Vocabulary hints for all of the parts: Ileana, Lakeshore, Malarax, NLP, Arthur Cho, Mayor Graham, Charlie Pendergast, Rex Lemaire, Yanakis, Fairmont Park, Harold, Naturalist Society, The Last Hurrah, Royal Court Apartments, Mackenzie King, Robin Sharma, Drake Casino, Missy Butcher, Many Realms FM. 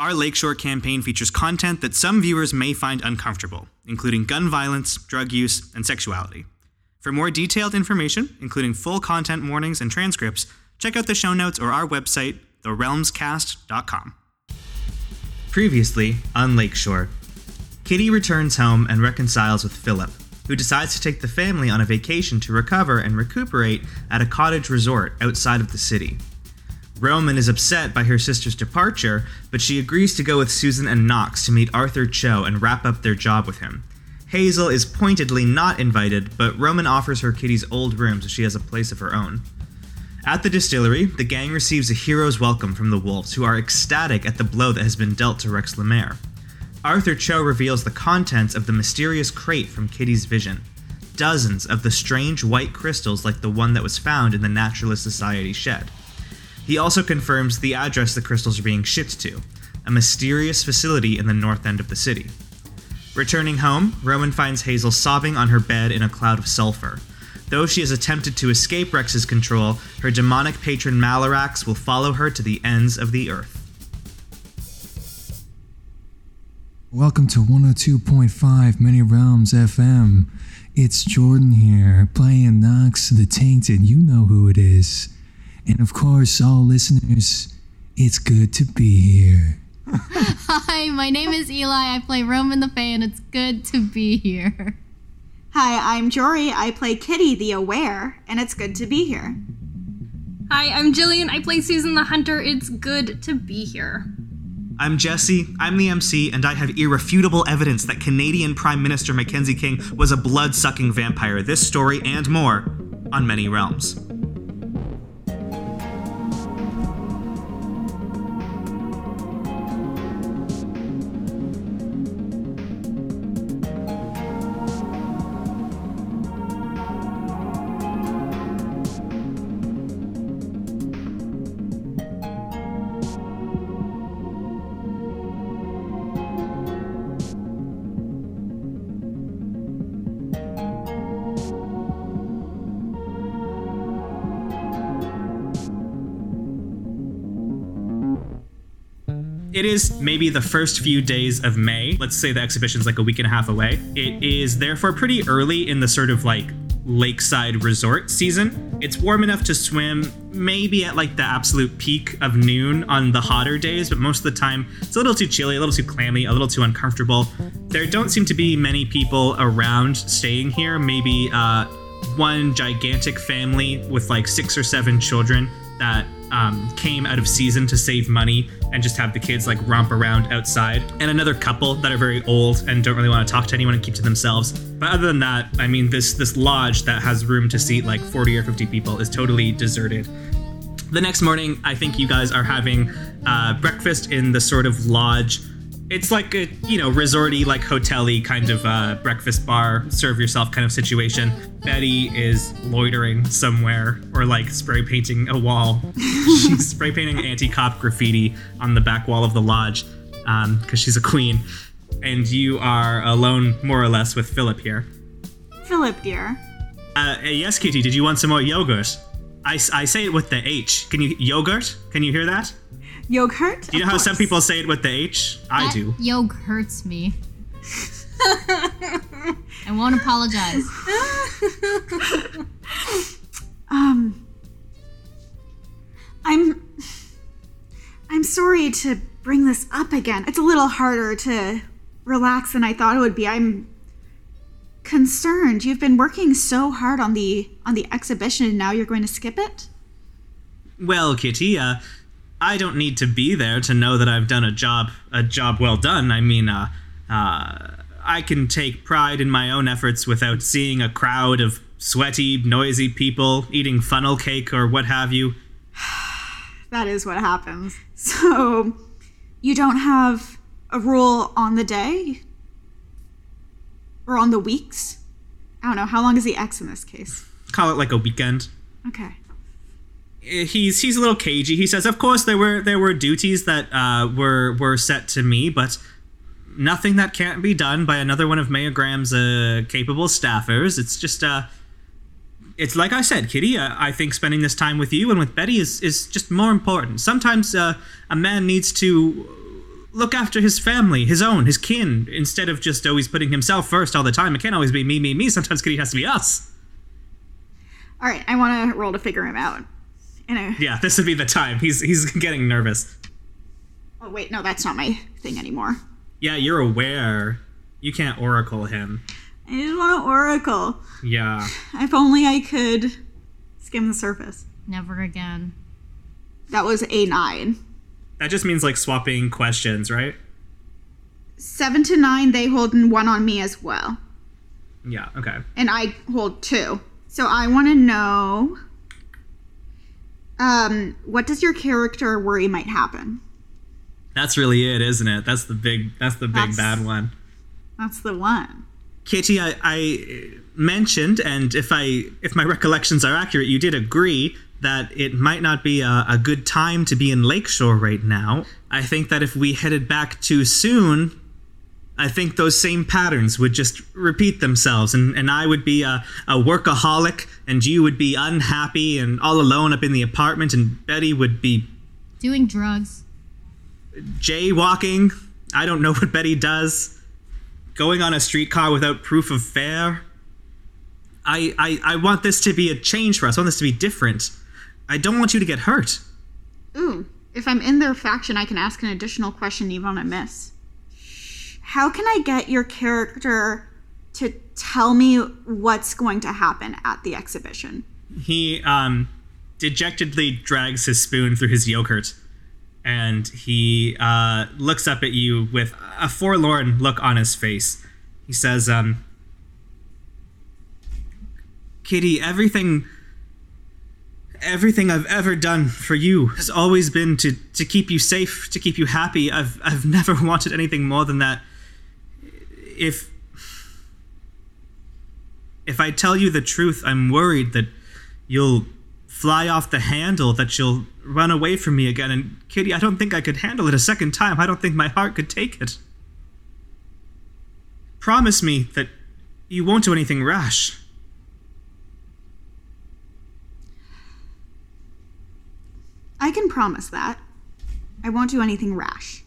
Our Lakeshore campaign features content that some viewers may find uncomfortable, including gun violence, drug use, and sexuality. For more detailed information, including full content warnings and transcripts, check out the show notes or our website, therealmscast.com. Previously on Lakeshore, Kitty returns home and reconciles with Philip, who decides to take the family on a vacation to recover and recuperate at a cottage resort outside of the city. Roman is upset by her sister's departure, but she agrees to go with Susan and Knox to meet Arthur Cho and wrap up their job with him. Hazel is pointedly not invited, but Roman offers her Kitty's old room so she has a place of her own. At the distillery, the gang receives a hero's welcome from the wolves, who are ecstatic at the blow that has been dealt to Rex Lemaire. Arthur Cho reveals the contents of the mysterious crate from Kitty's vision. Dozens of the strange white crystals like the one that was found in the Naturalist Society shed. He also confirms the address the crystals are being shipped to, a mysterious facility in the north end of the city. Returning home, Roman finds Hazel sobbing on her bed in a cloud of sulfur. Though she has attempted to escape Rex's control, her demonic patron Malarax will follow her to the ends of the earth. Welcome to 102.5 Many Realms FM. It's Jordan here, playing Knox the Tainted. You know who it is. And of course, all listeners, it's good to be here. Hi, my name is Eli. I play Roman the Fae, and it's good to be here. Hi, I'm Jory. I play Kitty the Aware, and it's good to be here. Hi, I'm Jillian. I play Susan the Hunter. It's good to be here. I'm Jesse. I'm the MC, and I have irrefutable evidence that Canadian Prime Minister Mackenzie King was a blood-sucking vampire. This story and more on Many Realms. It is maybe the first few days of May. Let's say the exhibition's like a week and a half away. It is therefore pretty early in the sort of like lakeside resort season. It's warm enough to swim maybe at like the absolute peak of noon on the hotter days, but most of the time it's a little too chilly, a little too clammy, a little too uncomfortable. There don't seem to be many people around staying here. Maybe one gigantic family with like 6 or 7 children that came out of season to save money and just have the kids like romp around outside, and another couple that are very old and don't really want to talk to anyone and keep to themselves. But other than that, I mean, this lodge that has room to seat like 40 or 50 people is totally deserted. The next morning, I think you guys are having breakfast in the sort of lodge. It's like a, you know, resorty, like hotel-y kind of breakfast bar, serve yourself kind of situation. Betty is loitering somewhere or like spray painting a wall. She's spray painting anti-cop graffiti on the back wall of the lodge because she's a queen. And you are alone, more or less, with Philip here. Philip, dear. Yes, Kitty, did you want some more yogurt? I say it with the H. Can you, yogurt? Can you hear that? Yogurt? Do you know how some people say it with the H? I do. Yog hurts me. I won't apologize. I'm sorry to bring this up again. It's a little harder to relax than I thought it would be. I'm concerned. You've been working so hard on the exhibition, and now you're going to skip it? Well, Kitty, I don't need to be there to know that I've done a job well done. I mean, I can take pride in my own efforts without seeing a crowd of sweaty, noisy people eating funnel cake or what have you. That is what happens. So, you don't have a rule on the day? Or on the weeks? I don't know. How long is the X in this case? Call it like a weekend. Okay. He's a little cagey. He says, of course, there were duties that were set to me, but nothing that can't be done by another one of Mayor Graham's capable staffers. It's just, it's like I said, Kitty, I think spending this time with you and with Betty is just more important. Sometimes a man needs to look after his family, his own, his kin, instead of just always putting himself first all the time. It can't always be me, me, me. Sometimes it has to be us. All right, I want to roll to figure him out. Yeah, this would be the time. He's getting nervous. Oh, wait, no, that's not my thing anymore. Yeah, you're aware. You can't oracle him. I didn't want to oracle. Yeah. If only I could skim the surface. Never again. That was a 9. That just means, like, swapping questions, right? 7 to 9, they hold, and 1 on me as well. Yeah, okay. And I hold 2. So I want to know, what does your character worry might happen? That's really it, isn't it? That's the big bad one. That's the one. Katie, I mentioned, and if my recollections are accurate, you did agree that it might not be a good time to be in Lakeshore right now. I think that if we headed back too soon, I think those same patterns would just repeat themselves, and I would be a workaholic, and you would be unhappy and all alone up in the apartment, and Betty would be... doing drugs. Jaywalking. I don't know what Betty does. Going on a streetcar without proof of fare. I want this to be a change for us. I want this to be different. I don't want you to get hurt. Ooh, if I'm in their faction, I can ask an additional question even on a miss. How can I get your character to tell me what's going to happen at the exhibition? He dejectedly drags his spoon through his yogurt, and he looks up at you with a forlorn look on his face. He says, Katie, everything I've ever done for you has always been to keep you safe, to keep you happy. I've never wanted anything more than that. If I tell you the truth, I'm worried that you'll fly off the handle, that you'll run away from me again. And Katie, I don't think I could handle it a second time. I don't think my heart could take it. Promise me that you won't do anything rash. I can promise that. I won't do anything rash.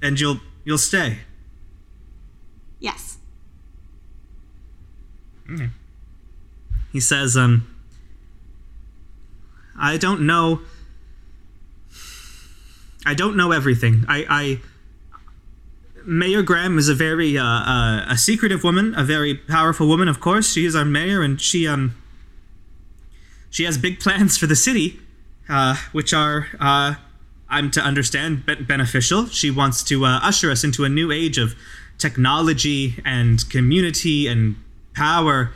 And you'll stay? Yes. Okay. He says, I don't know everything. Mayor Graham is a very a secretive woman, a very powerful woman, of course. She is our mayor, and she has big plans for the city, which are, I'm to understand, beneficial. She wants to usher us into a new age of technology and community and power.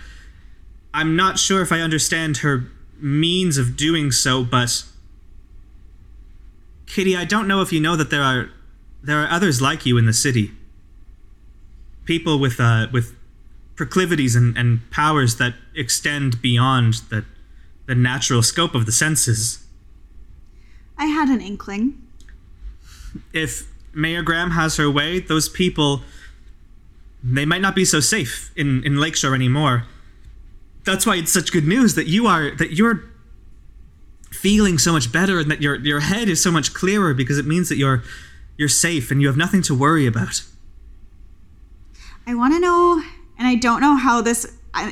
I'm not sure if I understand her means of doing so, but Kitty, I don't know if you know that there are others like you in the city. People with proclivities and powers that extend beyond the natural scope of the senses. I had an inkling. If Mayor Graham has her way, those people, they might not be so safe in Lakeshore anymore. That's why it's such good news that you're feeling so much better, and that your head is so much clearer, because it means that you're safe and you have nothing to worry about. I want to know, and I don't know how this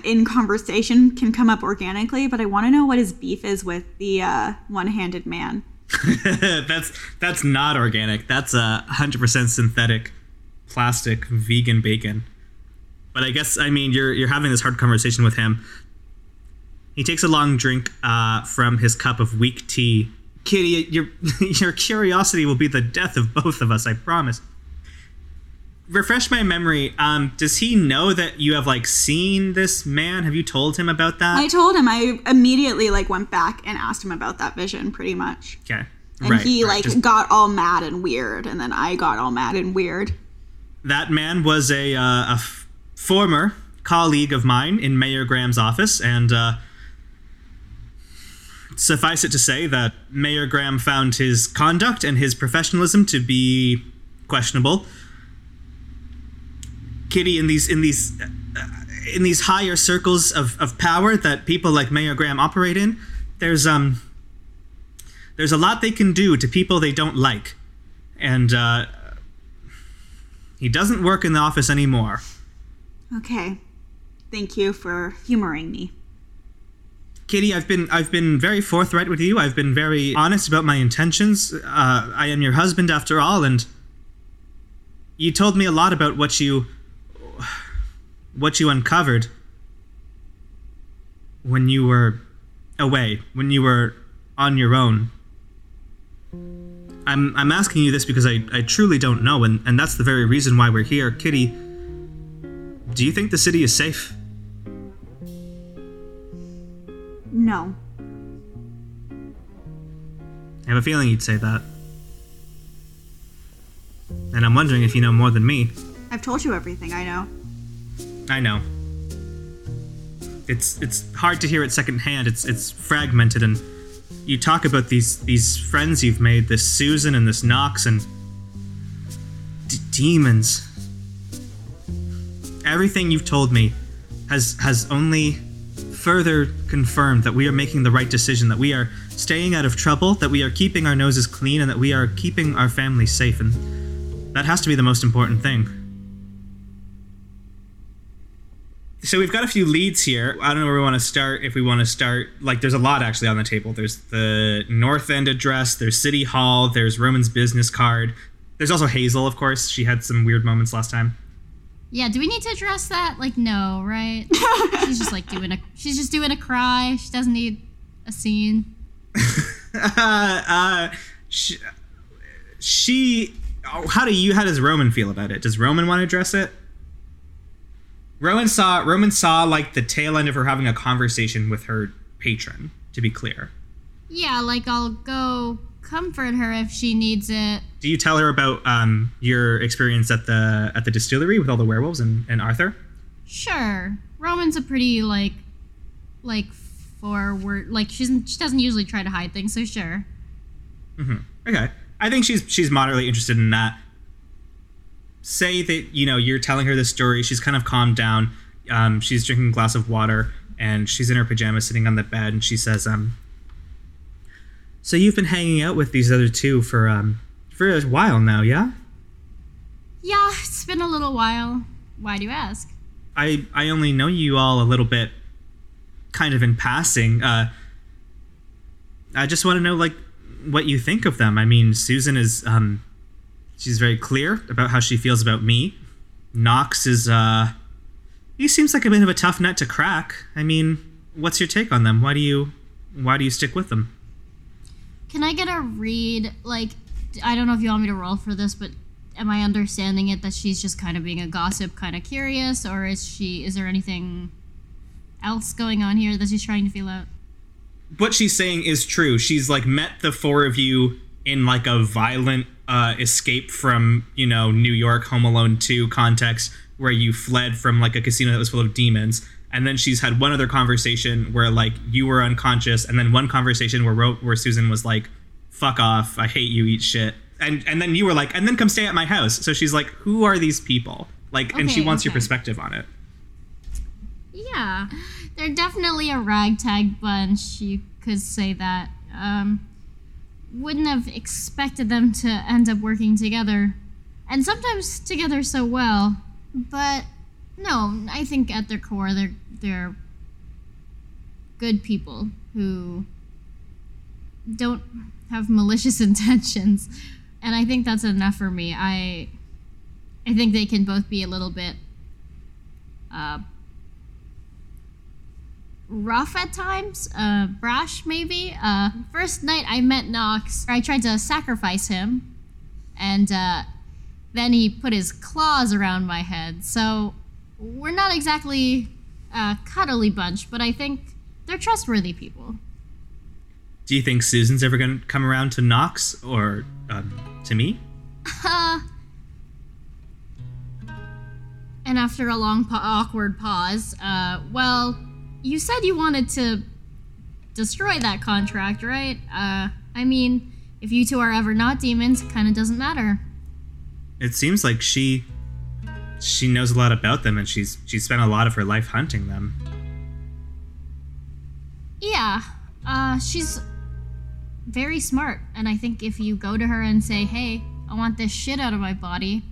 in conversation can come up organically, but I want to know what his beef is with the one-handed man. That's not organic. That's 100% synthetic, plastic, vegan bacon. But I guess, I mean, you're having this hard conversation with him. He takes a long drink from his cup of weak tea. Kitty, your curiosity will be the death of both of us, I promise. Refresh my memory. Does he know that you have, like, seen this man? Have you told him about that? I told him. I immediately, like, went back and asked him about that vision, pretty much. Okay. And got all mad and weird, and then I got all mad and weird. That man was a former colleague of mine in Mayor Graham's office, and suffice it to say that Mayor Graham found his conduct and his professionalism to be questionable. Kitty, in these higher circles of power that people like Mayor Graham operate in, there's a lot they can do to people they don't like, And he doesn't work in the office anymore. Okay. Thank you for humoring me. Katie, I've been very forthright with you. I've been very honest about my intentions. I am your husband after all, and you told me a lot about what you uncovered when you were away, when you were on your own. I'm asking you this because I truly don't know, and that's the very reason why we're here. Kitty, do you think the city is safe? No. I have a feeling you'd say that. And I'm wondering if you know more than me. I've told you everything I know. I know. It's hard to hear it secondhand. It's fragmented, and you talk about these friends you've made, this Susan and this Knox and demons. Everything you've told me has only further confirmed that we are making the right decision, that we are staying out of trouble, that we are keeping our noses clean, and that we are keeping our family safe, and that has to be the most important thing. So we've got a few leads here. I don't know where we want to start. If we want to start, like, there's a lot actually on the table. There's the North End address, there's City Hall, there's Roman's business card. There's also Hazel, of course. She had some weird moments last time. Yeah, do we need to address that? Like, no, right? She's just like doing a cry. She doesn't need a scene. How does Roman feel about it? Does Roman want to address it? Roman saw like the tail end of her having a conversation with her patron, to be clear. Yeah, like, I'll go comfort her if she needs it. Do you tell her about your experience at the distillery with all the werewolves and Arthur? Sure. Roman's a pretty like forward, like she doesn't usually try to hide things, so sure. Mm-hmm. Okay. I think she's moderately interested in that. Say that, you know, you're telling her this story. She's kind of calmed down. She's drinking a glass of water, and she's in her pajamas sitting on the bed, and she says, so you've been hanging out with these other two for a while now, yeah? Yeah, it's been a little while. Why do you ask? I only know you all a little bit, kind of in passing. I just want to know, like, what you think of them. I mean, Susan is... she's very clear about how she feels about me. Knox is, he seems like a bit of a tough nut to crack. I mean, what's your take on them? Why do you stick with them? Can I get a read? Like, I don't know if you want me to roll for this, but am I understanding it that she's just kind of being a gossip, kind of curious, or is there anything else going on here that she's trying to feel out? What she's saying is true. She's, like, met the four of you in, like, a violent escape from, you know, New York Home Alone 2 context where you fled from, like, a casino that was full of demons. And then she's had one other conversation where, like, you were unconscious, and then one conversation where Susan was like, fuck off, I hate you, eat shit. And then you were like, and then come stay at my house. So she's like, who are these people? Like, okay, and she wants your perspective on it. Yeah, they're definitely a ragtag bunch. You could say that. Wouldn't have expected them to end up working together, and sometimes together so well. But no, I think at their core they're good people who don't have malicious intentions, and I think that's enough for me. I think they can both be a little bit rough at times, brash maybe. First night I met Knox, I tried to sacrifice him, and then he put his claws around my head. So we're not exactly a cuddly bunch, but I think they're trustworthy people. Do you think Susan's ever going to come around to Knox or to me? And after a long awkward pause, well... You said you wanted to destroy that contract, right? I mean, if you two are ever not demons, it kind of doesn't matter. It seems like she knows a lot about them, and she's spent a lot of her life hunting them. Yeah, she's very smart, and I think if you go to her and say, hey, I want this shit out of my body,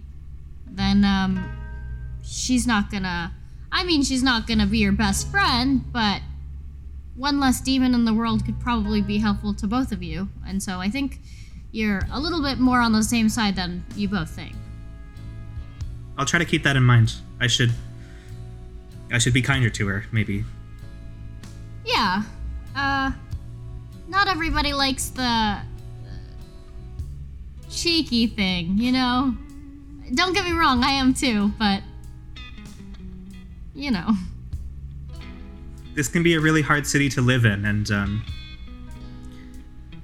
then she's not gonna... I mean, she's not gonna be your best friend, but one less demon in the world could probably be helpful to both of you. And so I think you're a little bit more on the same side than you both think. I'll try to keep that in mind. I should be kinder to her, maybe. Yeah. Not everybody likes the cheeky thing, you know? Don't get me wrong, I am too, but... you know. This can be a really hard city to live in, and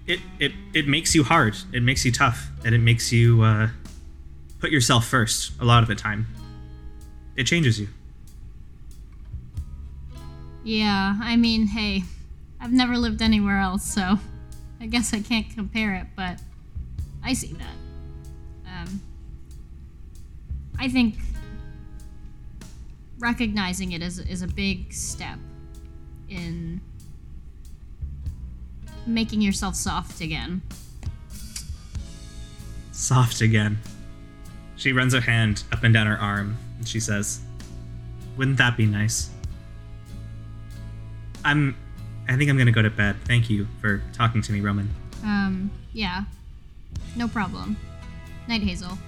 it makes you hard, it makes you tough, and it makes you put yourself first a lot of the time. It changes you. Yeah, I mean, hey, I've never lived anywhere else, so I guess I can't compare it, but I see that. I think recognizing it is a big step in making yourself soft again. Soft again. She runs her hand up and down her arm, and she says, "Wouldn't that be nice? I think I'm gonna go to bed. Thank you for talking to me, Roman." Yeah. No problem. Night, Hazel.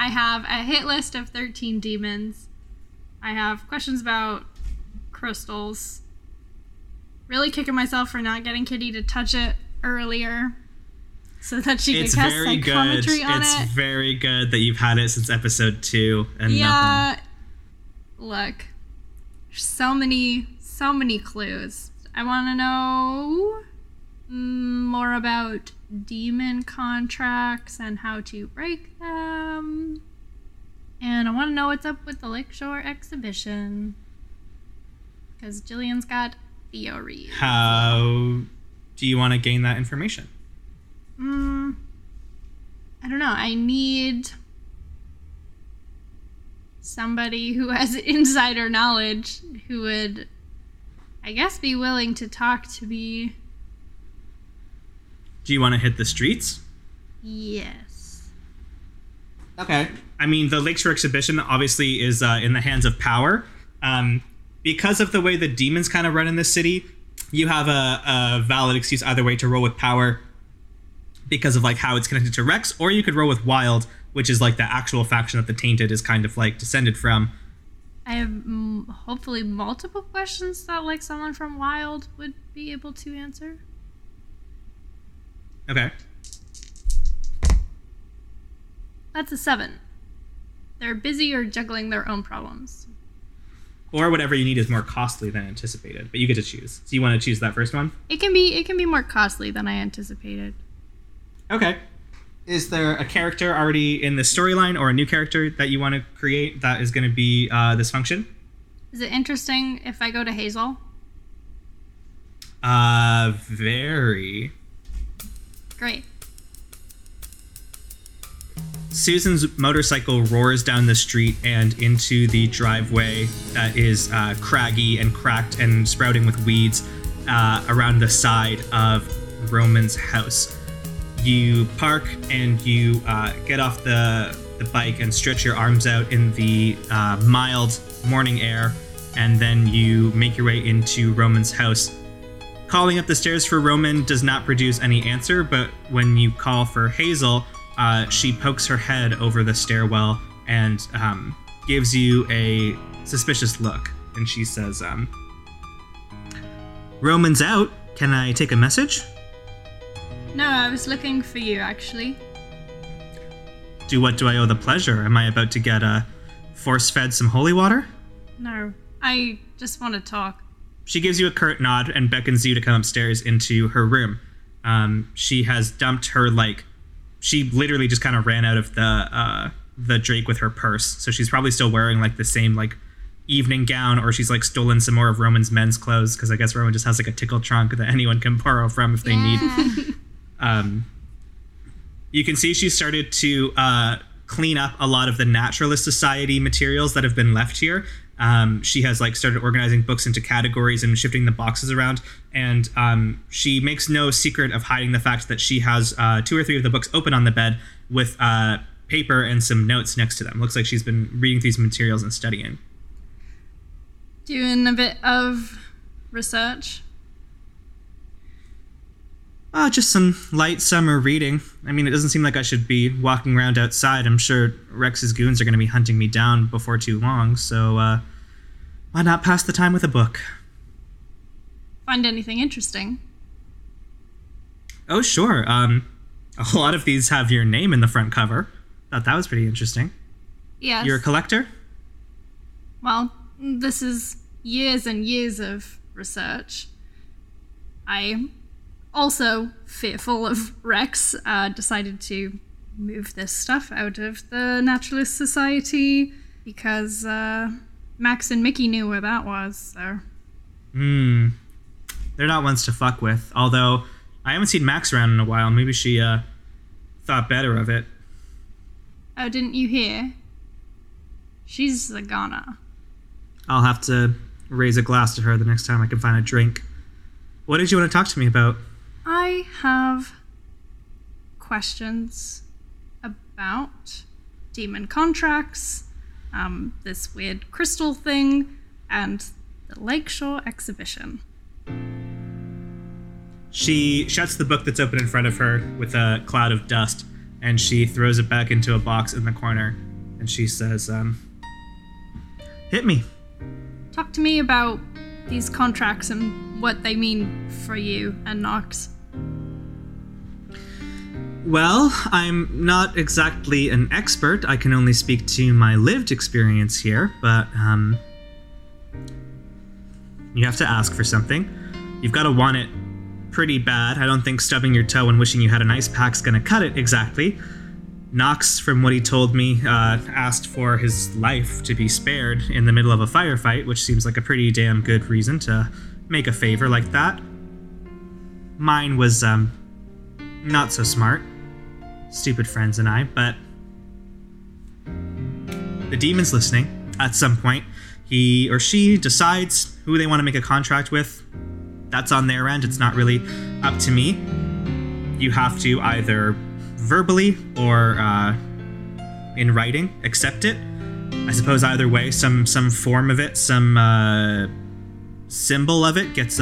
I have a hit list of 13 demons. I have questions about crystals. Really kicking myself for not getting Kitty to touch it earlier so that she could cast psychometry on it. It's very good that you've had it since episode 2 and nothing. Look, so many clues. I want to know more about demon contracts and how to break them. And I want to know what's up with the Lakeshore exhibition, because Jillian's got theories. How do you want to gain that information? I don't know. I need somebody who has insider knowledge who would, I guess, be willing to talk to me. Do you want to hit the streets? Yes. Okay. I mean, the Lakeshore exhibition obviously is in the hands of power. Because of the way the demons kind of run in this city, you have a valid excuse either way to roll with power because of like how it's connected to Rex, or you could roll with Wild, which is like the actual faction that the Tainted is kind of like descended from. I have hopefully multiple questions that like someone from Wild would be able to answer. Okay. That's a 7. They're busy or juggling their own problems. Or whatever you need is more costly than anticipated, but you get to choose. So you want to choose that first one? It can be more costly than I anticipated. Okay. Is there a character already in the storyline or a new character that you want to create that is going to be this function? Is it interesting if I go to Hazel? Very. Great. Susan's motorcycle roars down the street and into the driveway that is craggy and cracked and sprouting with weeds around the side of Roman's house. You park and you get off the bike and stretch your arms out in the mild morning air, and then you make your way into Roman's house. Calling up the stairs for Roman does not produce any answer, but when you call for Hazel, she pokes her head over the stairwell and gives you a suspicious look, and she says, "Roman's out. Can I take a message?" No, I was looking for you, actually. What do I owe the pleasure? Am I about to get force-fed some holy water? No, I just want to talk. She gives you a curt nod and beckons you to come upstairs into her room. She has dumped her, she literally just kind of ran out of the Drake with her purse. So she's probably still wearing, the same, evening gown, or she's stolen some more of Roman's men's clothes, because I guess Roman just has a tickle trunk that anyone can borrow from if they need. You can see she started to clean up a lot of the Naturalist Society materials that have been left here. She has like started organizing books into categories and shifting the boxes around. And she makes no secret of hiding the fact that she has 2 or 3 of the books open on the bed with paper and some notes next to them. Looks like she's been reading through some materials and studying. Doing a bit of research? Just some light summer reading. I mean, it doesn't seem like I should be walking around outside. I'm sure Rex's goons are going to be hunting me down before too long, so why not pass the time with a book? Find anything interesting? Oh, sure. A lot of these have your name in the front cover. Thought that was pretty interesting. Yes. You're a collector? Well, this is years and years of research. I... also fearful of Rex, decided to move this stuff out of the Naturalist Society because Max and Mickey knew where that was, so... They're not ones to fuck with, although I haven't seen Max around in a while. Maybe she thought better of it. Oh, didn't you hear? She's a goner. I'll have to raise a glass to her the next time I can find a drink. What did you want to talk to me about? I have questions about demon contracts, this weird crystal thing, and the Lakeshore exhibition. She shuts the book that's open in front of her with a cloud of dust, and she throws it back into a box in the corner, and she says, hit me. Talk to me about these contracts and what they mean for you and Nox. Well, I'm not exactly an expert. I can only speak to my lived experience here, but you have to ask for something. You've got to want it pretty bad. I don't think stubbing your toe and wishing you had an ice pack's going to cut it exactly. Nox, from what he told me, asked for his life to be spared in the middle of a firefight, which seems like a pretty damn good reason to make a favor like that. Mine was not so smart. Stupid friends and I, but the demon's listening. At some point, he or she decides who they want to make a contract with. That's on their end. It's not really up to me. You have to either verbally or in writing accept it. I suppose either way, some form of it, some symbol of it gets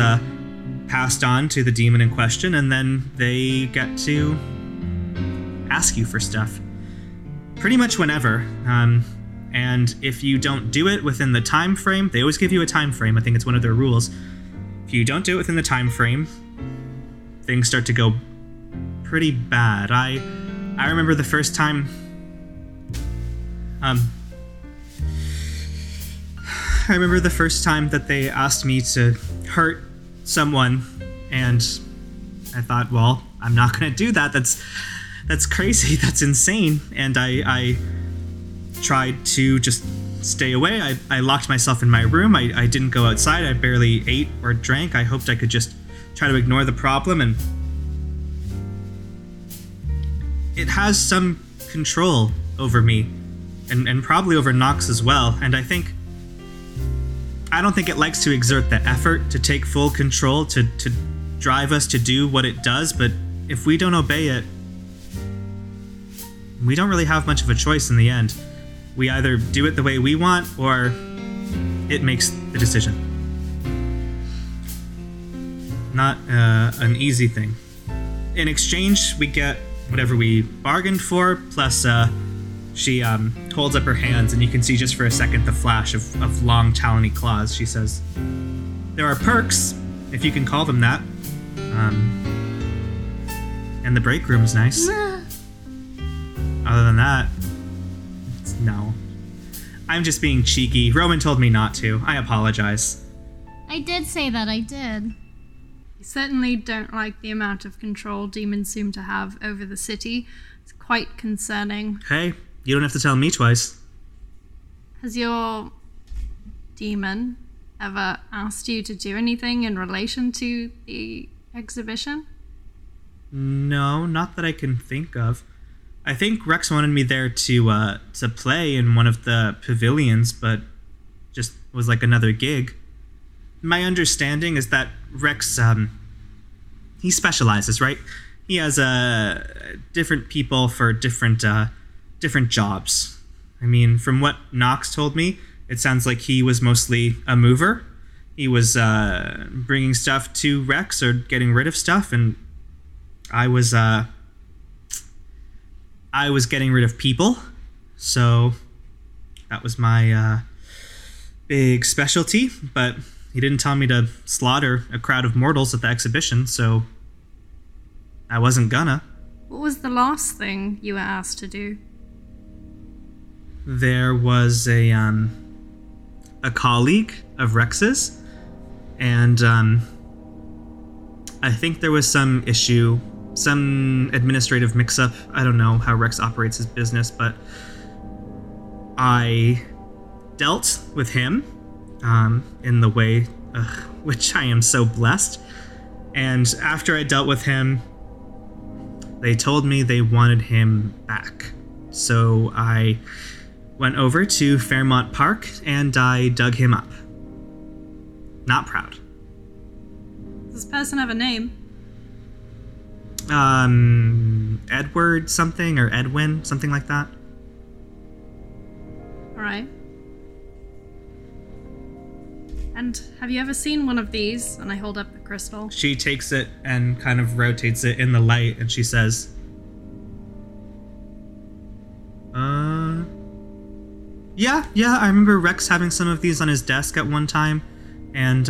passed on to the demon in question, and then they get to ask you for stuff pretty much whenever, and if you don't do it within the time frame — they always give you a time frame, I think it's one of their rules — if you don't do it within the time frame, things start to go pretty bad. I remember the first time that they asked me to hurt someone, and I thought, well, I'm not gonna do that. That's crazy, that's insane. And I tried to just stay away. I locked myself in my room. I didn't go outside. I barely ate or drank. I hoped I could just try to ignore the problem, and it has some control over me, and probably over Nox as well. And I don't think it likes to exert the effort to take full control, to drive us to do what it does. But if we don't obey it, we don't really have much of a choice in the end. We either do it the way we want, or it makes the decision. Not an easy thing. In exchange, we get whatever we bargained for, plus she holds up her hands, and you can see just for a second the flash of long talony claws. She says, there are perks, if you can call them that, and the break room's nice. Other than that, no. I'm just being cheeky. Roman told me not to. I apologize. I did say that, I did. Certainly don't like the amount of control demons seem to have over the city. It's quite concerning. Hey, you don't have to tell me twice. Has your demon ever asked you to do anything in relation to the exhibition? No, not that I can think of. I think Rex wanted me there to play in one of the pavilions, but just was like another gig. My understanding is that Rex, he specializes, right? He has different people for different jobs. I mean, from what Knox told me, it sounds like he was mostly a mover. He was bringing stuff to Rex or getting rid of stuff, and I was getting rid of people. So that was my big specialty, but he didn't tell me to slaughter a crowd of mortals at the exhibition, so I wasn't gonna. What was the last thing you were asked to do? There was a colleague of Rex's, and I think there was some issue, some administrative mix-up. I don't know how Rex operates his business, but I dealt with him in the way which I am so blessed. And after I dealt with him, they told me they wanted him back. So I went over to Fairmont Park and I dug him up. Not proud. Does this person have a name? Edward something or Edwin, something like that. All right. And have you ever seen one of these? And I hold up the crystal. She takes it and kind of rotates it in the light, and she says, yeah, I remember Rex having some of these on his desk at one time, and,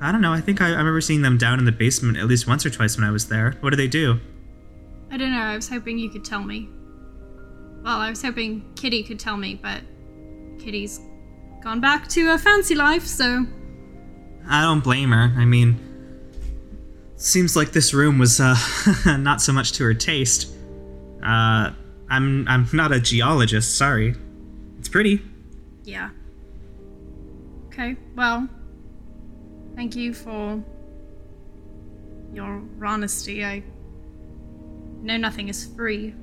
I don't know, I think I remember seeing them down in the basement at least once or twice when I was there. What do they do? I don't know, I was hoping you could tell me. Well, I was hoping Kitty could tell me, but Kitty's gone back to her fancy life, so... I don't blame her. I mean, seems like this room was not so much to her taste. I'm not a geologist, sorry. It's pretty. Yeah. Okay, well, thank you for your honesty. I know nothing is free.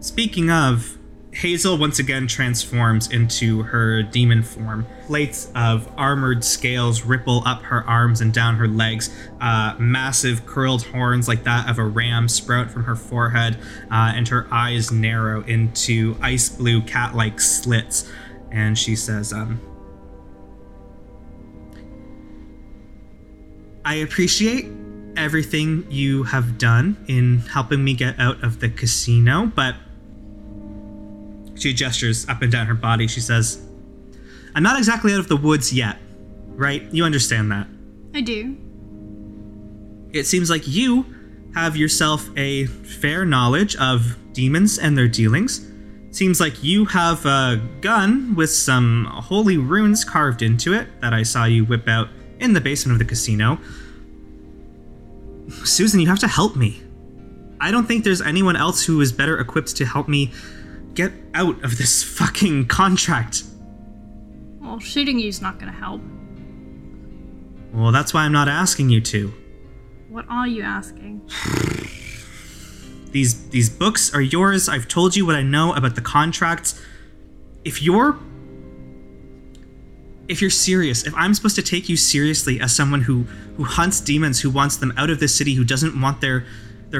Speaking of, Hazel once again transforms into her demon form. Plates of armored scales ripple up her arms and down her legs. Massive curled horns like that of a ram sprout from her forehead, and her eyes narrow into ice blue cat-like slits. And she says, I appreciate everything you have done in helping me get out of the casino, but... She gestures up and down her body. She says, I'm not exactly out of the woods yet, right? You understand that. I do. It seems like you have yourself a fair knowledge of demons and their dealings. Seems like you have a gun with some holy runes carved into it that I saw you whip out in the basement of the casino. Susan, you have to help me. I don't think there's anyone else who is better equipped to help me get out of this fucking contract. Well, shooting you's not gonna help. Well, that's why I'm not asking you to. What are you asking? These books are yours. I've told you what I know about the contracts. If you're serious, if I'm supposed to take you seriously as someone who hunts demons, who wants them out of this city, who doesn't want their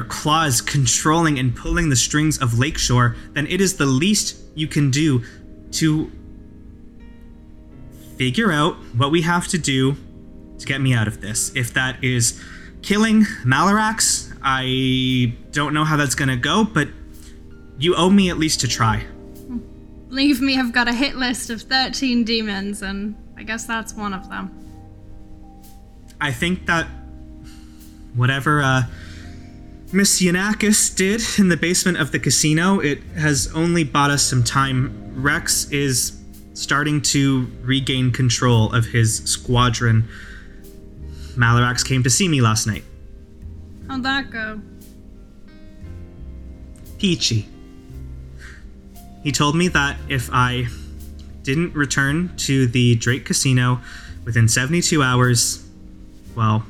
claws controlling and pulling the strings of Lakeshore, then it is the least you can do to figure out what we have to do to get me out of this. If that is killing Malarax, I don't know how that's gonna go, but you owe me at least to try. Believe me, I've got a hit list of 13 demons, and I guess that's one of them. I think that whatever, Miss Yanakis did in the basement of the casino, it has only bought us some time. Rex is starting to regain control of his squadron. Malarax came to see me last night. How'd that go? Peachy. He told me that if I didn't return to the Drake Casino within 72 hours, well,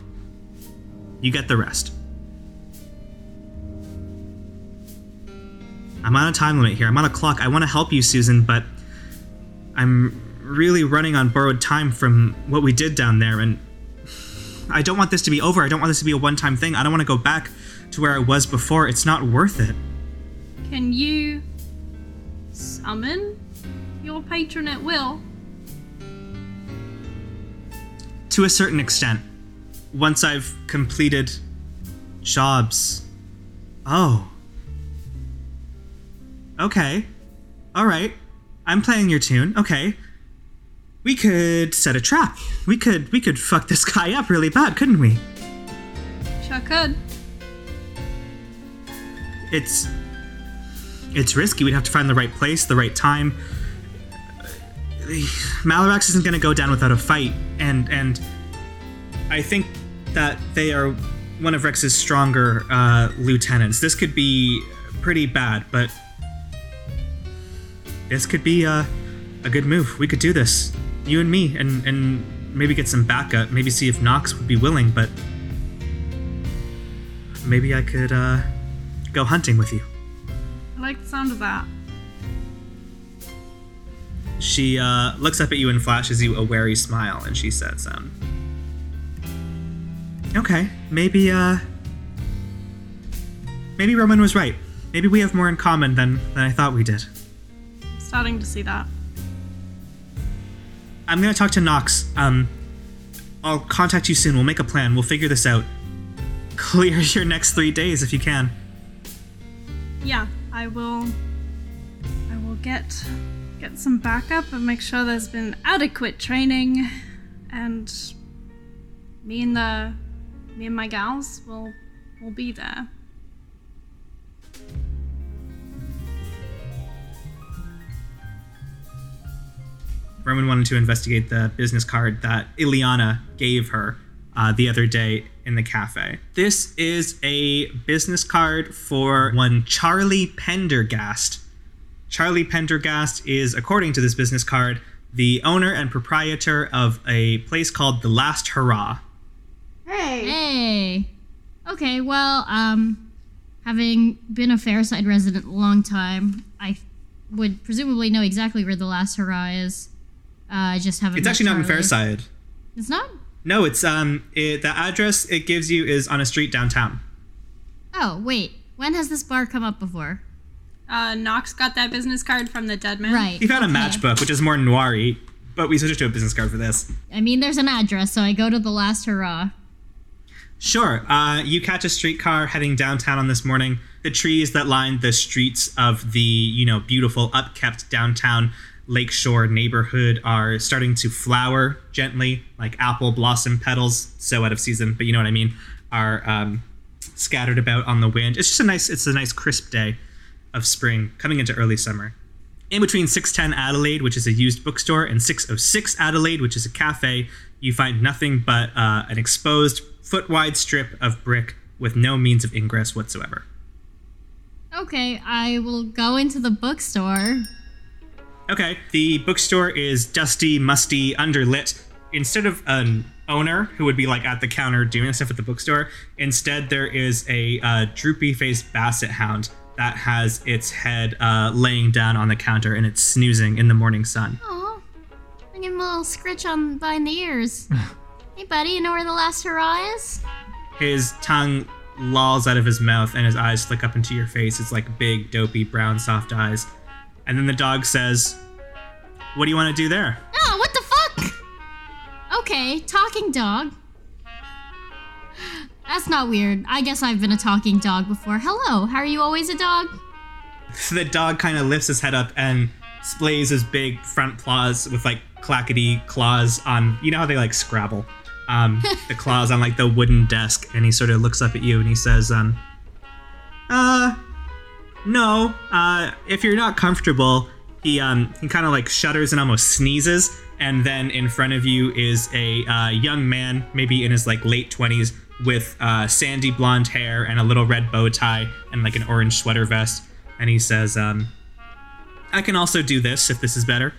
you get the rest. I'm on a time limit here. I'm on a clock. I want to help you, Susan, but I'm really running on borrowed time from what we did down there, and I don't want this to be over. I don't want this to be a one-time thing. I don't want to go back to where I was before. It's not worth it. Can you summon your patron at will? To a certain extent. Once I've completed jobs. Oh. Okay. All right. I'm playing your tune. Okay. We could set a trap. We could fuck this guy up really bad, couldn't we? Sure could. It's risky. We'd have to find the right place, the right time. Malarax isn't going to go down without a fight, and I think that they are one of Rex's stronger lieutenants. This could be pretty bad, but this could be a good move. We could do this. You and me, and maybe get some backup. Maybe see if Nox would be willing, but maybe I could go hunting with you. I like the sound of that. She looks up at you and flashes you a wary smile, and she says, okay, maybe Roman was right. Maybe we have more in common than I thought we did. I'm starting to see that. I'm going to talk to Nox. I'll contact you soon. We'll make a plan. We'll figure this out. Clear your next 3 days if you can. Yeah, I will get some backup and make sure there's been adequate training, and me and my gals will be there. Roman wanted to investigate the business card that Ileana gave her the other day in the cafe. This is a business card for one Charlie Pendergast. Charlie Pendergast is, according to this business card, the owner and proprietor of a place called The Last Hurrah. Hey! Okay, well, having been a Fairside resident a long time, I would presumably know exactly where The Last Hurrah is. I just haven't. It's actually not in Fairside. It's not? No, it's, the address it gives you is on a street downtown. Oh, wait. When has this bar come up before? Nox got that business card from the dead man. Right. He found a matchbook, which is more noir-y, but we switched to a business card for this. I mean, there's an address, so I go to The Last Hurrah. Sure. You catch a streetcar heading downtown on this morning. The trees that line the streets of the, beautiful, upkept downtown Lakeshore neighborhood are starting to flower gently, like apple blossom petals, so out of season, but you know what I mean, are scattered about on the wind. It's a nice crisp day of spring, coming into early summer. In between 610 Adelaide, which is a used bookstore, and 606 Adelaide, which is a cafe, you find nothing but an exposed foot-wide strip of brick with no means of ingress whatsoever. Okay, I will go into the bookstore. Okay, the bookstore is dusty, musty, underlit. Instead of an owner who would be like at the counter doing stuff at the bookstore, instead there is a droopy-faced basset hound that has its head laying down on the counter, and it's snoozing in the morning sun. Aw, I give him a little scritch on behind the ears. Hey, buddy, you know where The Last Hurrah is? His tongue lolls out of his mouth, and his eyes flick up into your face. It's like big, dopey, brown, soft eyes. And then the dog says, "What do you want to do there?" Oh, what the fuck? Okay, talking dog. That's not weird. I guess I've been a talking dog before. Hello, how are you always a dog? The dog kind of lifts his head up and splays his big front paws with like clackety claws on, you know how they like Scrabble? The claws on like the wooden desk, and he sort of looks up at you and he says, no, if you're not comfortable, he kind of like shudders and almost sneezes. And then in front of you is a young man, maybe in his like late 20s, with sandy blonde hair and a little red bow tie and like an orange sweater vest. And he says, I can also do this if this is better.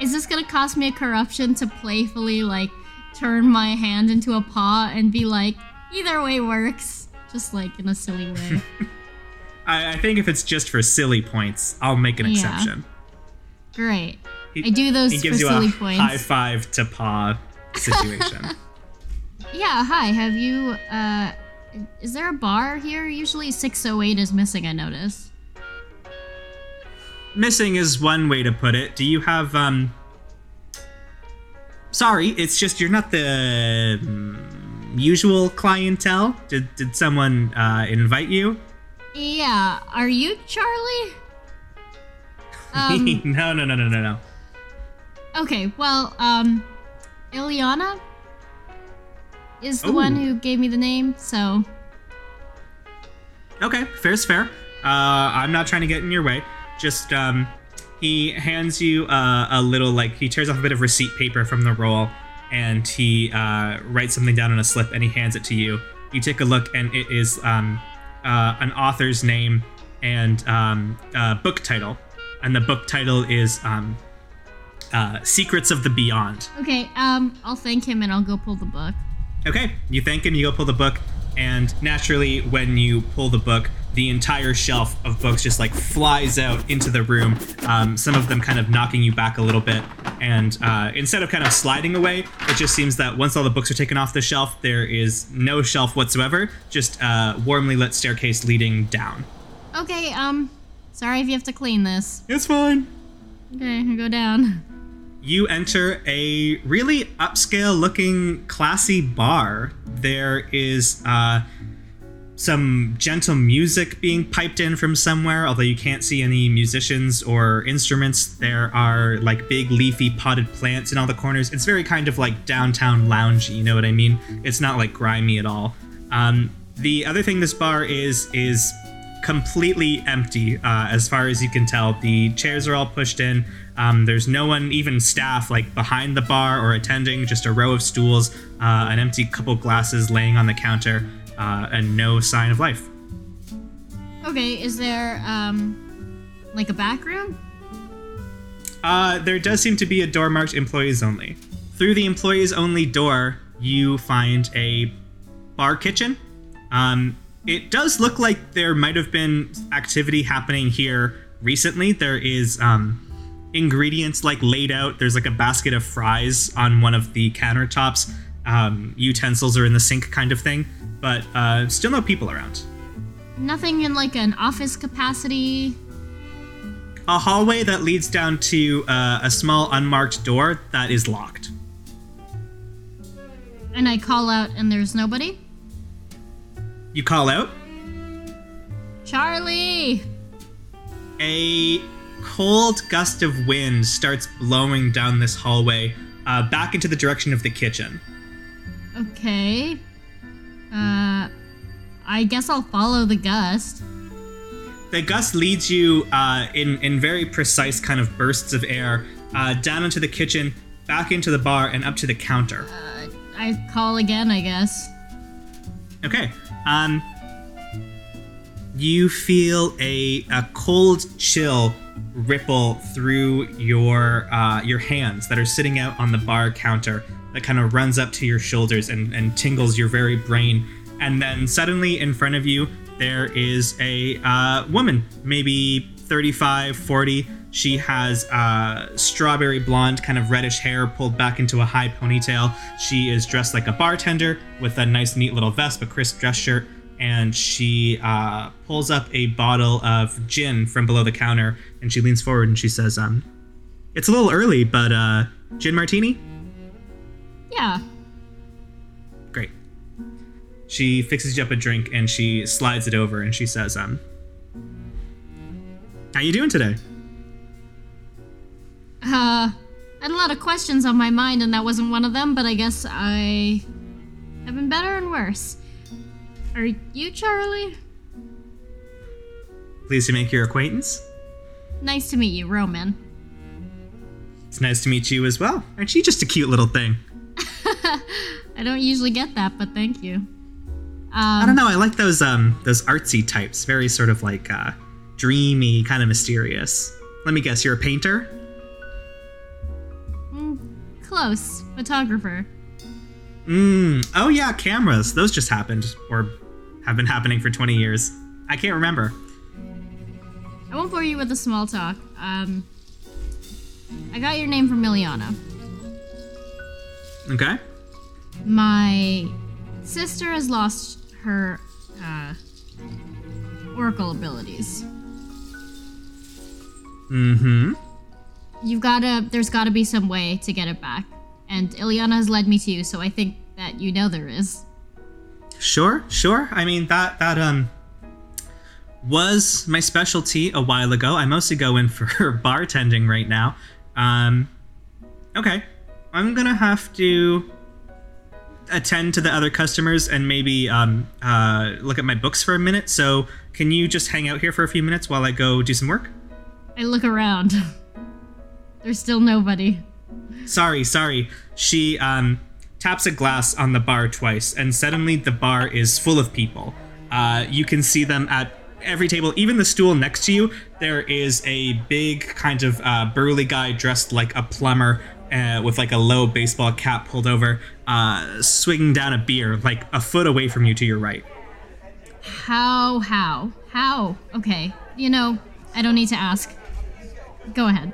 Is this going to cost me a corruption to playfully like turn my hand into a paw and be like, either way works, just like in a silly way? I think if it's just for silly points, I'll make an exception. Great. I do those for silly points. He gives you a high five to paw situation. Yeah, hi. Have you, is there a bar here? Usually 608 is missing, I notice. Missing is one way to put it. Do you have, sorry, it's just you're not the usual clientele. Did someone invite you? Yeah, are you Charlie? No. Okay, well, Ileana is the one who gave me the name, so. Okay, fair's fair. I'm not trying to get in your way. Just, he hands you a little, like, he tears off a bit of receipt paper from the roll, and he writes something down on a slip, and he hands it to you. You take a look, and it is an author's name and a book title. And the book title is Secrets of the Beyond. Okay, I'll thank him and I'll go pull the book. Okay, you thank him, you go pull the book, and naturally when you pull the book, the entire shelf of books just like flies out into the room, some of them kind of knocking you back a little bit, and instead of kind of sliding away, it just seems that once all the books are taken off the shelf, there is no shelf whatsoever, just a warmly lit staircase leading down. Okay, sorry if you have to clean this. It's fine. Okay, I'll go down. You enter a really upscale-looking, classy bar. There is some gentle music being piped in from somewhere, although you can't see any musicians or instruments. There are, like, big, leafy, potted plants in all the corners. It's very kind of, like, downtown loungy, you know what I mean? It's not, like, grimy at all. The other thing this bar is completely empty, as far as you can tell. The chairs are all pushed in. There's no one, even staff, like behind the bar or attending, just a row of stools, an empty couple glasses laying on the counter, and no sign of life. Okay, is there like a back room? There does seem to be a door marked employees only. Through the employees only door, you find a bar kitchen. It does look like there might have been activity happening here recently. There is ingredients like laid out. There's like a basket of fries on one of the countertops. Utensils are in the sink kind of thing, but still no people around. Nothing in like an office capacity. A hallway that leads down to a small unmarked door that is locked. And I call out and there's nobody? You call out? Charlie! A cold gust of wind starts blowing down this hallway, back into the direction of the kitchen. Okay. I guess I'll follow the gust. The gust leads you in very precise kind of bursts of air, down into the kitchen, back into the bar, and up to the counter. I call again, I guess. Okay. You feel a cold chill ripple through your hands that are sitting out on the bar counter that kind of runs up to your shoulders and tingles your very brain. And then suddenly in front of you, there is a woman, maybe 35, 40. She has strawberry blonde, kind of reddish hair pulled back into a high ponytail. She is dressed like a bartender with a nice, neat little vest, but crisp dress shirt. And she pulls up a bottle of gin from below the counter, and she leans forward and she says, it's a little early, but gin martini? Yeah. Great. She fixes you up a drink, and she slides it over, and she says, how you doing today? I had a lot of questions on my mind, and that wasn't one of them, but I guess I have been better and worse. Are you Charlie? Pleased to make your acquaintance. Nice to meet you, Roman. It's nice to meet you as well. Aren't you just a cute little thing? I don't usually get that, but thank you. I don't know, I like those artsy types, very sort of like dreamy, kind of mysterious. Let me guess, you're a painter? Close. Photographer. Oh yeah, cameras. Those just happened, or have been happening for 20 years. I can't remember. I won't bore you with the small talk. I got your name from Ileana. Okay. My sister has lost her oracle abilities. Mm-hmm. There's gotta be some way to get it back. And Ileana has led me to you, so I think that you know there is. Sure. I mean, that was my specialty a while ago. I mostly go in for bartending right now. Okay. I'm gonna have to attend to the other customers and maybe look at my books for a minute. So can you just hang out here for a few minutes while I go do some work? I look around. There's still nobody. Sorry. She taps a glass on the bar twice, and suddenly the bar is full of people. You can see them at every table, even the stool next to you. There is a big kind of burly guy dressed like a plumber with like a low baseball cap pulled over, swinging down a beer like a foot away from you to your right. How? Okay, I don't need to ask. Go ahead.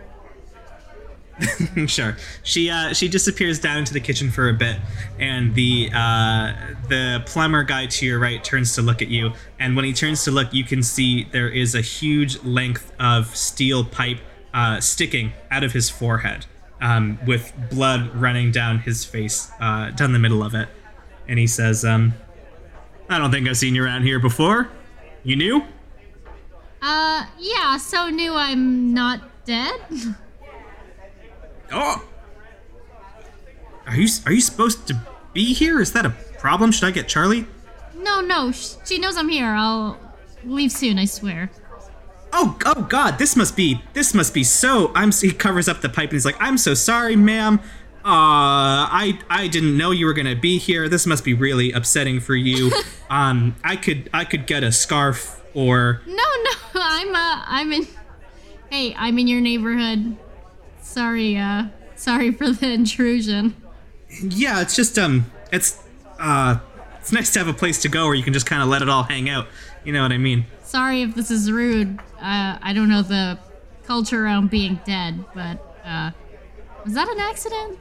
Sure. She disappears down into the kitchen for a bit, and the plumber guy to your right turns to look at you, and when he turns to look, you can see there is a huge length of steel pipe sticking out of his forehead, with blood running down his face, down the middle of it. And he says, I don't think I've seen you around here before. You new? Yeah, so new I'm not dead. Oh! Are you supposed to be here? Is that a problem? Should I get Charlie? No. She knows I'm here. I'll leave soon, I swear. Oh God! This must be so. He covers up the pipe and he's like, "I'm so sorry, ma'am. I didn't know you were gonna be here. This must be really upsetting for you. I could get a scarf or." No. I'm in your neighborhood. Sorry for the intrusion. Yeah, it's just, it's nice to have a place to go where you can just kind of let it all hang out. You know what I mean? Sorry if this is rude. I don't know the culture around being dead, but, was that an accident?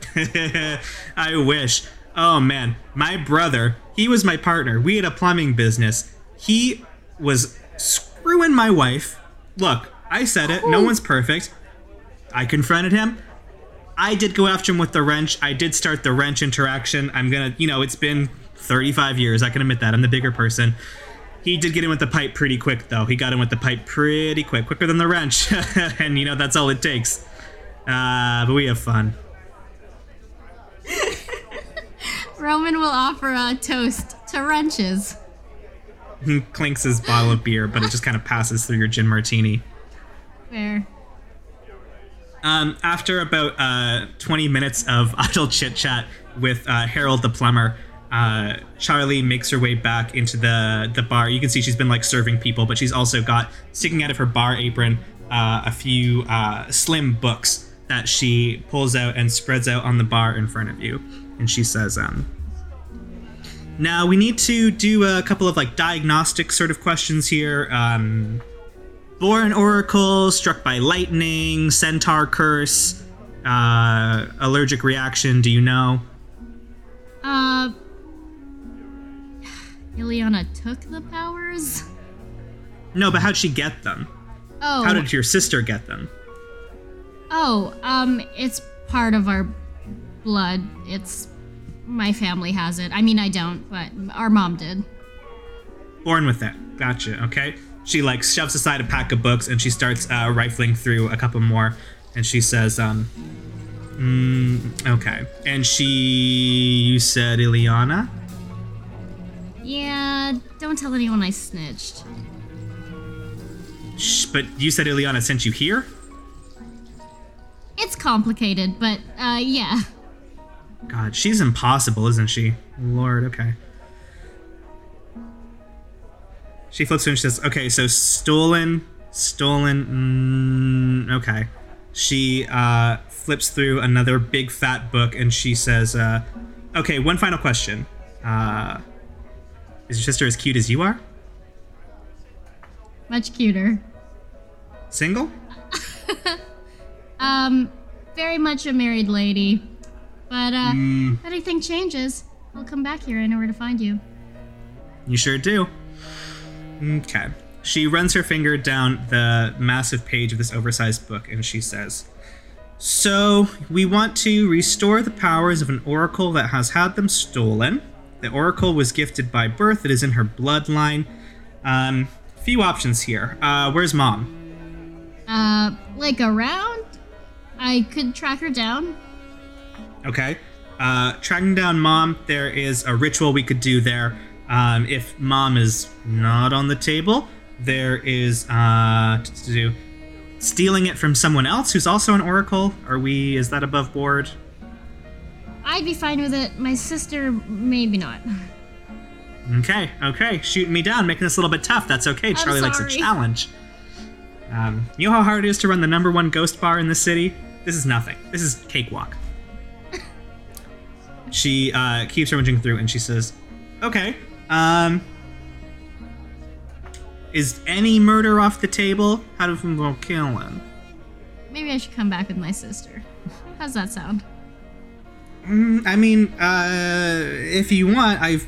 I wish. Oh, man. My brother, he was my partner. We had a plumbing business. He was screwing my wife. Look, I said it. No one's perfect. I confronted him. I did go after him with the wrench. I did start the wrench interaction. I'm gonna, it's been 35 years. I can admit that. I'm the bigger person. He did get in with the pipe pretty quick, though. He got in with the pipe pretty quick, quicker than the wrench. And, that's all it takes. But we have fun. Roman will offer a toast to wrenches. He clinks his bottle of beer, but it just kind of passes through your gin martini. Fair. After about 20 minutes of idle chit-chat with Harold the plumber, Charlie makes her way back into the bar. You can see she's been, serving people, but she's also got, sticking out of her bar apron, a few slim books that she pulls out and spreads out on the bar in front of you. And she says, now we need to do a couple of, diagnostic sort of questions here. Born oracle, struck by lightning, centaur curse, allergic reaction, do you know? Ileana took the powers? No, but how'd she get them? Oh. How did your sister get them? Oh, it's part of our blood. My family has it. I mean, I don't, but our mom did. Born with it. Gotcha, okay. She shoves aside a pack of books and she starts rifling through a couple more, and she says, okay. And you said Ileana? Yeah, don't tell anyone I snitched. Shh, but you said Ileana sent you here? It's complicated, but yeah. God, she's impossible, isn't she? Lord, okay. She flips through and she says, okay, so stolen, okay. She flips through another big fat book and she says, okay, one final question. Is your sister as cute as you are? Much cuter. Single? Very much a married lady. But if anything changes, I'll come back here. I know where to find you. You sure do. Okay. She runs her finger down the massive page of this oversized book, and she says, "So, we want to restore the powers of an oracle that has had them stolen. The oracle was gifted by birth. It is in her bloodline. Few options here. Where's Mom?" Like around? I could track her down. Okay. Tracking down Mom, there is a ritual we could do there. If Mom is not on the table, there is stealing it from someone else who's also an oracle. Is that above board? I'd be fine with it. My sister, maybe not. Okay. Shooting me down, making this a little bit tough. That's okay. Charlie likes a challenge. You know how hard it is to run the number one ghost bar in the city? This is nothing. This is cakewalk. She keeps rummaging through and she says, "Okay, is any murder off the table? How do we go killing?" Maybe I should come back with my sister. How's that sound? I mean, if you want, I've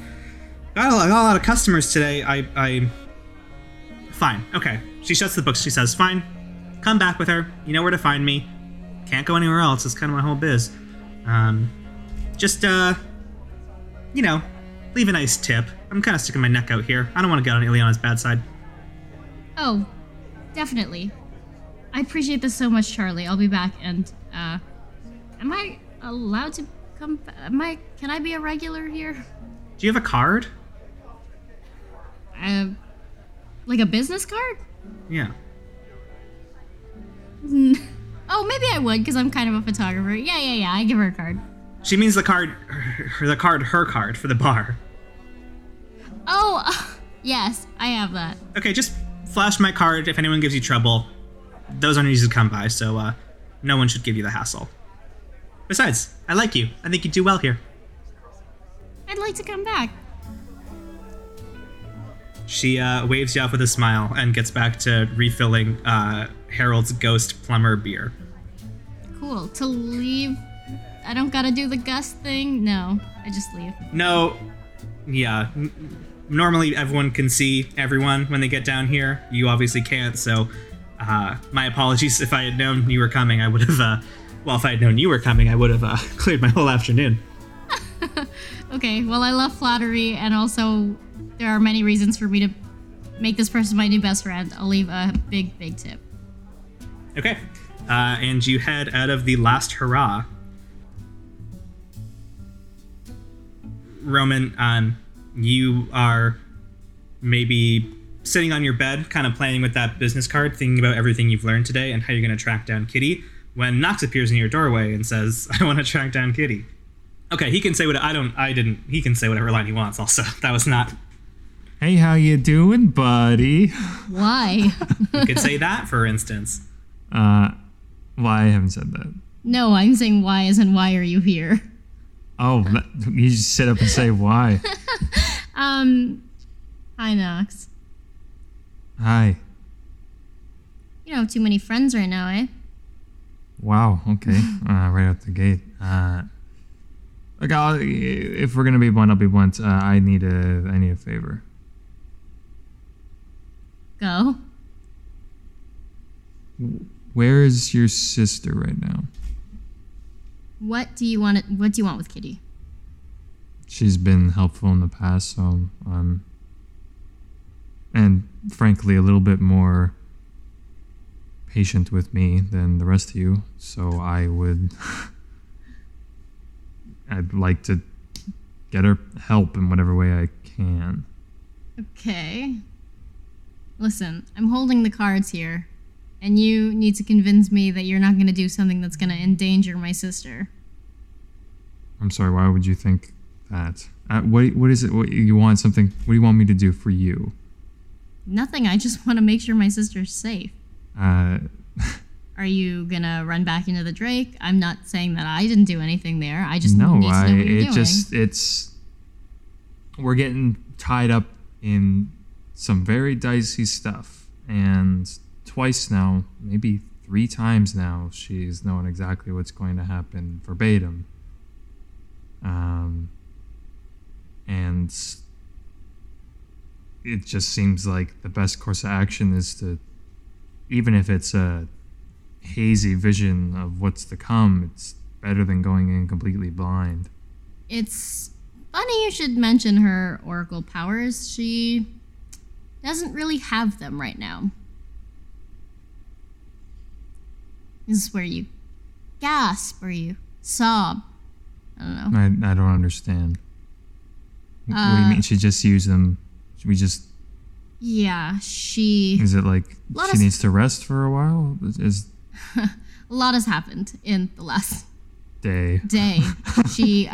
got a lot of customers today. Fine. Okay. She shuts the book. She says, "Fine. Come back with her. You know where to find me. Can't go anywhere else. That's kind of my whole biz. Leave a nice tip. I'm kind of sticking my neck out here. I don't want to get on Ileana's bad side." "Oh, definitely. I appreciate this so much, Charlie. I'll be back. And am I allowed to come? Can I be a regular here?" "Do you have a card?" Like a business card?" "Yeah." "Oh, maybe I would, because I'm kind of a photographer. Yeah. I give her a card." She means her card for the bar. "Oh, yes, I have that." "Okay, just flash my card if anyone gives you trouble. Those aren't easy to come by, so no one should give you the hassle. Besides, I like you. I think you do well here. I'd like to come back." She waves you off with a smile and gets back to refilling Harold's Ghost Plumber beer. Cool. To leave, I don't gotta do the Gus thing? No, I just leave. No. Yeah. Normally everyone can see everyone when they get down here. You obviously can't, so my apologies. If I had known you were coming, I would have... if I had known you were coming, I would have cleared my whole afternoon. Okay, well, I love flattery, and also there are many reasons for me to make this person my new best friend. I'll leave a big, big tip. Okay. And you head out of the Last Hurrah. Roman, you are maybe sitting on your bed, kind of playing with that business card, thinking about everything you've learned today and how you're going to track down Kitty, when Knox appears in your doorway and says, "I want to track down Kitty." Okay, he can say he can say whatever line he wants also. That was not... "Hey, how you doing, buddy?" Why? You could say that, for instance. Why? I haven't said that. No, I'm saying why as in why are you here? Oh, you just sit up and say why. Hi, Knox. Hi. You don't have too many friends right now, eh? Wow, okay. Right out the gate. Look, if we're going to be blunt, I'll be blunt. I need a favor. Go. Where is your sister right now? What do you want with Kitty? She's been helpful in the past, so and frankly, a little bit more patient with me than the rest of you. So I'd like to get her help in whatever way I can. Okay. Listen, I'm holding the cards here, and you need to convince me that you're not going to do something that's going to endanger my sister. I'm sorry, why would you think that? What is it? What do you want me to do for you? Nothing, I just want to make sure my sister's safe. Are you going to run back into the Drake? I'm not saying that I didn't do anything there. I just need to know what you're doing. We're getting tied up in some very dicey stuff, and twice now, maybe three times now, she's known exactly what's going to happen verbatim. And it just seems like the best course of action is to, even if it's a hazy vision of what's to come, it's better than going in completely blind. It's funny you should mention her oracle powers. She doesn't really have them right now. This is where you gasp or you sob. I don't know. I don't understand. What do you mean? She just used them? Should we just... Yeah, she... Is it like she needs to rest for a while? A lot has happened in the last... Day. She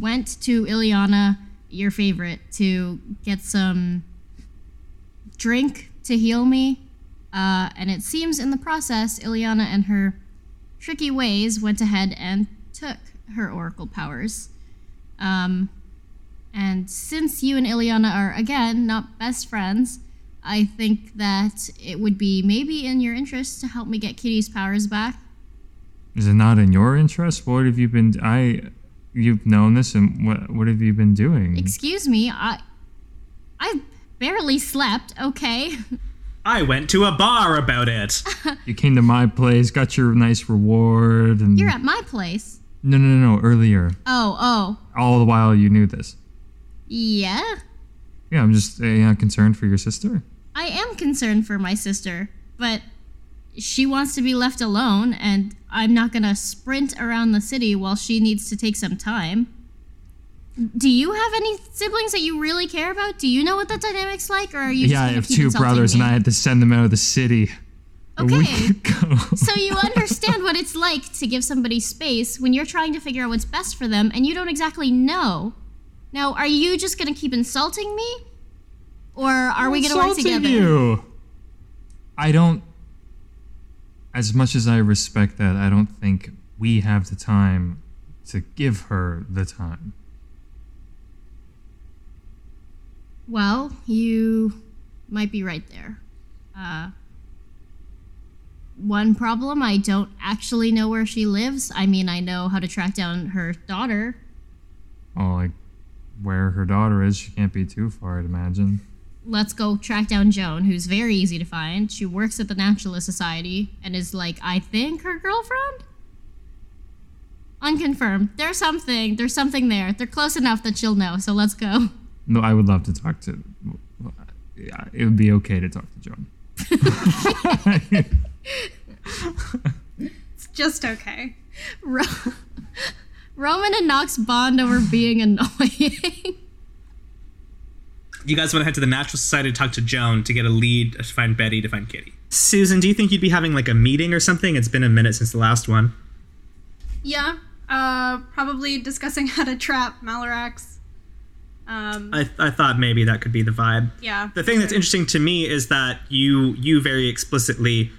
went to Ileana, your favorite, to get some drink to heal me. And it seems in the process, Ileana and her tricky ways went ahead and took her oracle powers. And since you and Ileana are, again, not best friends, I think that it would be maybe in your interest to help me get Kitty's powers back. Is it not in your interest? What have you been... You've known this, and what have you been doing? Excuse me, I barely slept, okay? I went to a bar about it. You came to my place, got your nice reward, and... You're at my place. No, earlier. Oh. All the while you knew this. Yeah? Yeah, I'm just concerned for your sister. I am concerned for my sister, but... She wants to be left alone, and I'm not going to sprint around the city while she needs to take some time. Do you have any siblings that you really care about? Do you know what that dynamic's like, or are you just going to keep insulting me? Yeah, I have two brothers, and I had to send them out of the city. Okay, so you understand what it's like to give somebody space when you're trying to figure out what's best for them, and you don't exactly know. Now, are you just going to keep insulting me? Or are we going to work together? You. I don't... As much as I respect that, I don't think we have the time to give her the time. Well, you might be right there. One problem, I don't actually know where she lives. I mean, I know how to track down her daughter. Oh, like where her daughter is, she can't be too far, I'd imagine. Let's go track down Joan, who's very easy to find. She works at the Naturalist Society and is, like, I think her girlfriend? Unconfirmed. There's something there. They're close enough that she'll know, so let's go. No, I would love to talk to... It would be okay to talk to Joan. It's just okay. Roman and Nox bond over being annoying. You guys want to head to the Natural Society to talk to Joan to get a lead to find Betty to find Kitty. Susan, do you think you'd be having like a meeting or something? It's been a minute since the last one. Yeah, probably discussing how to trap Malarax. I thought maybe that could be the vibe. Yeah. The thing that's interesting to me is that you very explicitly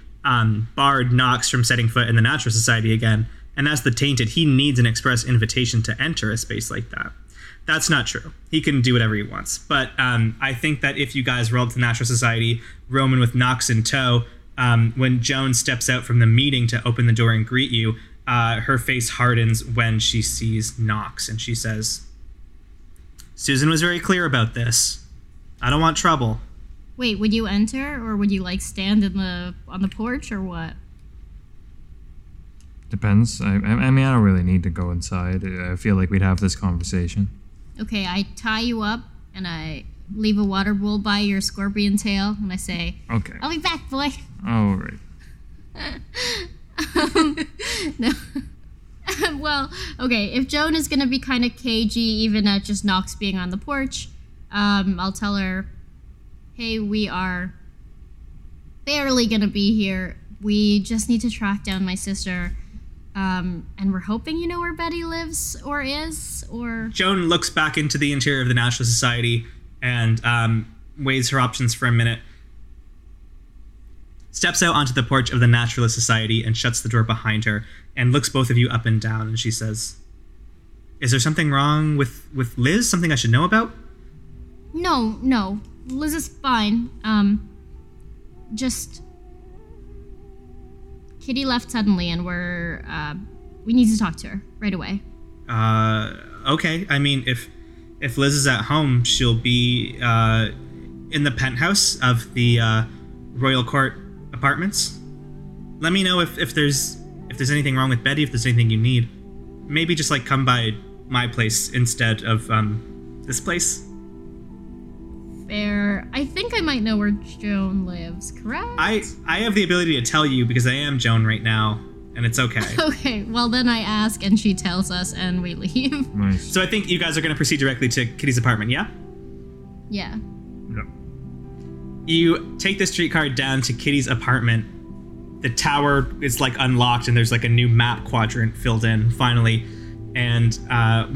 barred Nox from setting foot in the Natural Society again. And as the Tainted, he needs an express invitation to enter a space like that. That's not true. He can do whatever he wants. But I think that if you guys roll up to the Natural Society, Roman with Nox in tow, when Joan steps out from the meeting to open the door and greet you, her face hardens when she sees Nox. And she says, Susan was very clear about this. I don't want trouble. Wait, would you enter or would you like stand on the porch or what? Depends. I mean, I don't really need to go inside. I feel like we'd have this conversation. Okay, I tie you up, and I leave a water bowl by your scorpion tail, and I say, "Okay, I'll be back, boy." All right. No. Well, okay, if Joan is going to be kind of cagey, even at just Nox being on the porch, I'll tell her, hey, we are barely going to be here. We just need to track down my sister. And we're hoping you know where Betty lives or is, or... Joan looks back into the interior of the Natural Society and weighs her options for a minute. Steps out onto the porch of the Naturalist Society and shuts the door behind her and looks both of you up and down. And she says, is there something wrong with Liz? Something I should know about? No. Liz is fine. just... Kitty left suddenly, and we need to talk to her right away. Okay. I mean, if Liz is at home, she'll be in the penthouse of the Royal Court Apartments. Let me know if there's anything wrong with Betty, if there's anything you need. Maybe just like come by my place instead of this place. Fair. I think I might know where Joan lives, correct? I have the ability to tell you because I am Joan right now, and it's okay. Okay, well then I ask and she tells us and we leave. Nice. So I think you guys are going to proceed directly to Kitty's apartment, yeah? Yeah. Yep. You take the streetcar down to Kitty's apartment. The tower is like unlocked and there's like a new map quadrant filled in finally. And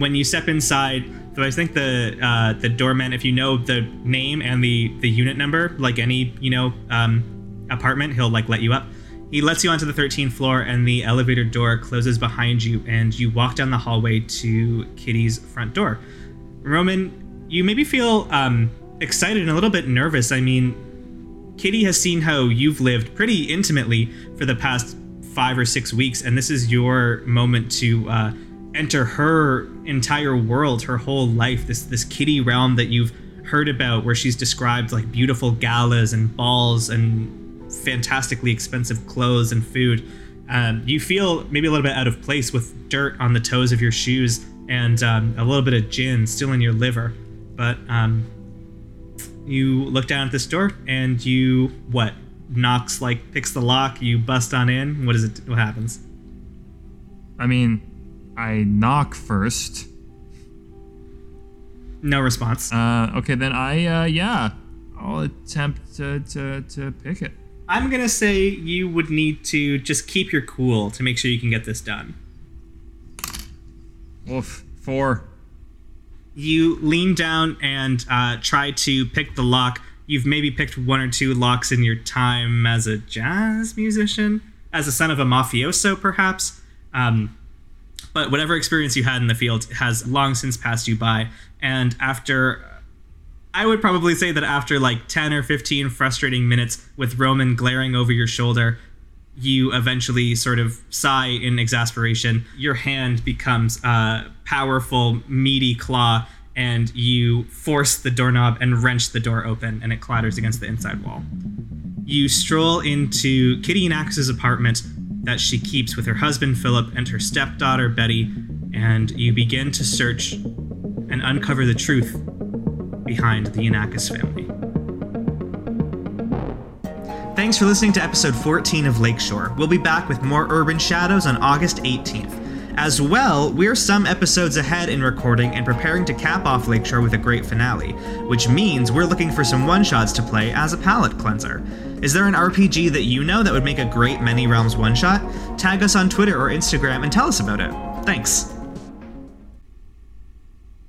when you step inside, so I think the doorman, if you know the name and the unit number, like any, apartment, he'll like let you up. He lets you onto the 13th floor and the elevator door closes behind you and you walk down the hallway to Kitty's front door. Roman, you maybe feel excited and a little bit nervous. I mean, Kitty has seen how you've lived pretty intimately for the past 5 or 6 weeks, and this is your moment to... enter her entire world, her whole life, this Kitty realm that you've heard about, where she's described like beautiful galas and balls and fantastically expensive clothes and food. You feel maybe a little bit out of place with dirt on the toes of your shoes and a little bit of gin still in your liver. But you look down at this door and you, what? Knox like picks the lock, you bust on in. What happens? I mean... I knock first. No response. Okay, then I'll attempt to pick it. I'm going to say you would need to just keep your cool to make sure you can get this done. Oof, 4. You lean down and try to pick the lock. You've maybe picked 1 or 2 locks in your time as a jazz musician, as a son of a mafioso, perhaps. But whatever experience you had in the field has long since passed you by. And I would probably say that after like 10 or 15 frustrating minutes with Roman glaring over your shoulder, you eventually sort of sigh in exasperation. Your hand becomes a powerful, meaty claw, and you force the doorknob and wrench the door open, and it clatters against the inside wall. You stroll into Kitty and Axe's apartment that she keeps with her husband, Philip, and her stepdaughter, Betty, and you begin to search and uncover the truth behind the Yanakis family. Thanks for listening to episode 14 of Lakeshore. We'll be back with more Urban Shadows on August 18th. As well, we're some episodes ahead in recording and preparing to cap off Lakeshore with a great finale, which means we're looking for some one-shots to play as a palate cleanser. Is there an RPG that you know that would make a great Many Realms one-shot? Tag us on Twitter or Instagram and tell us about it. Thanks.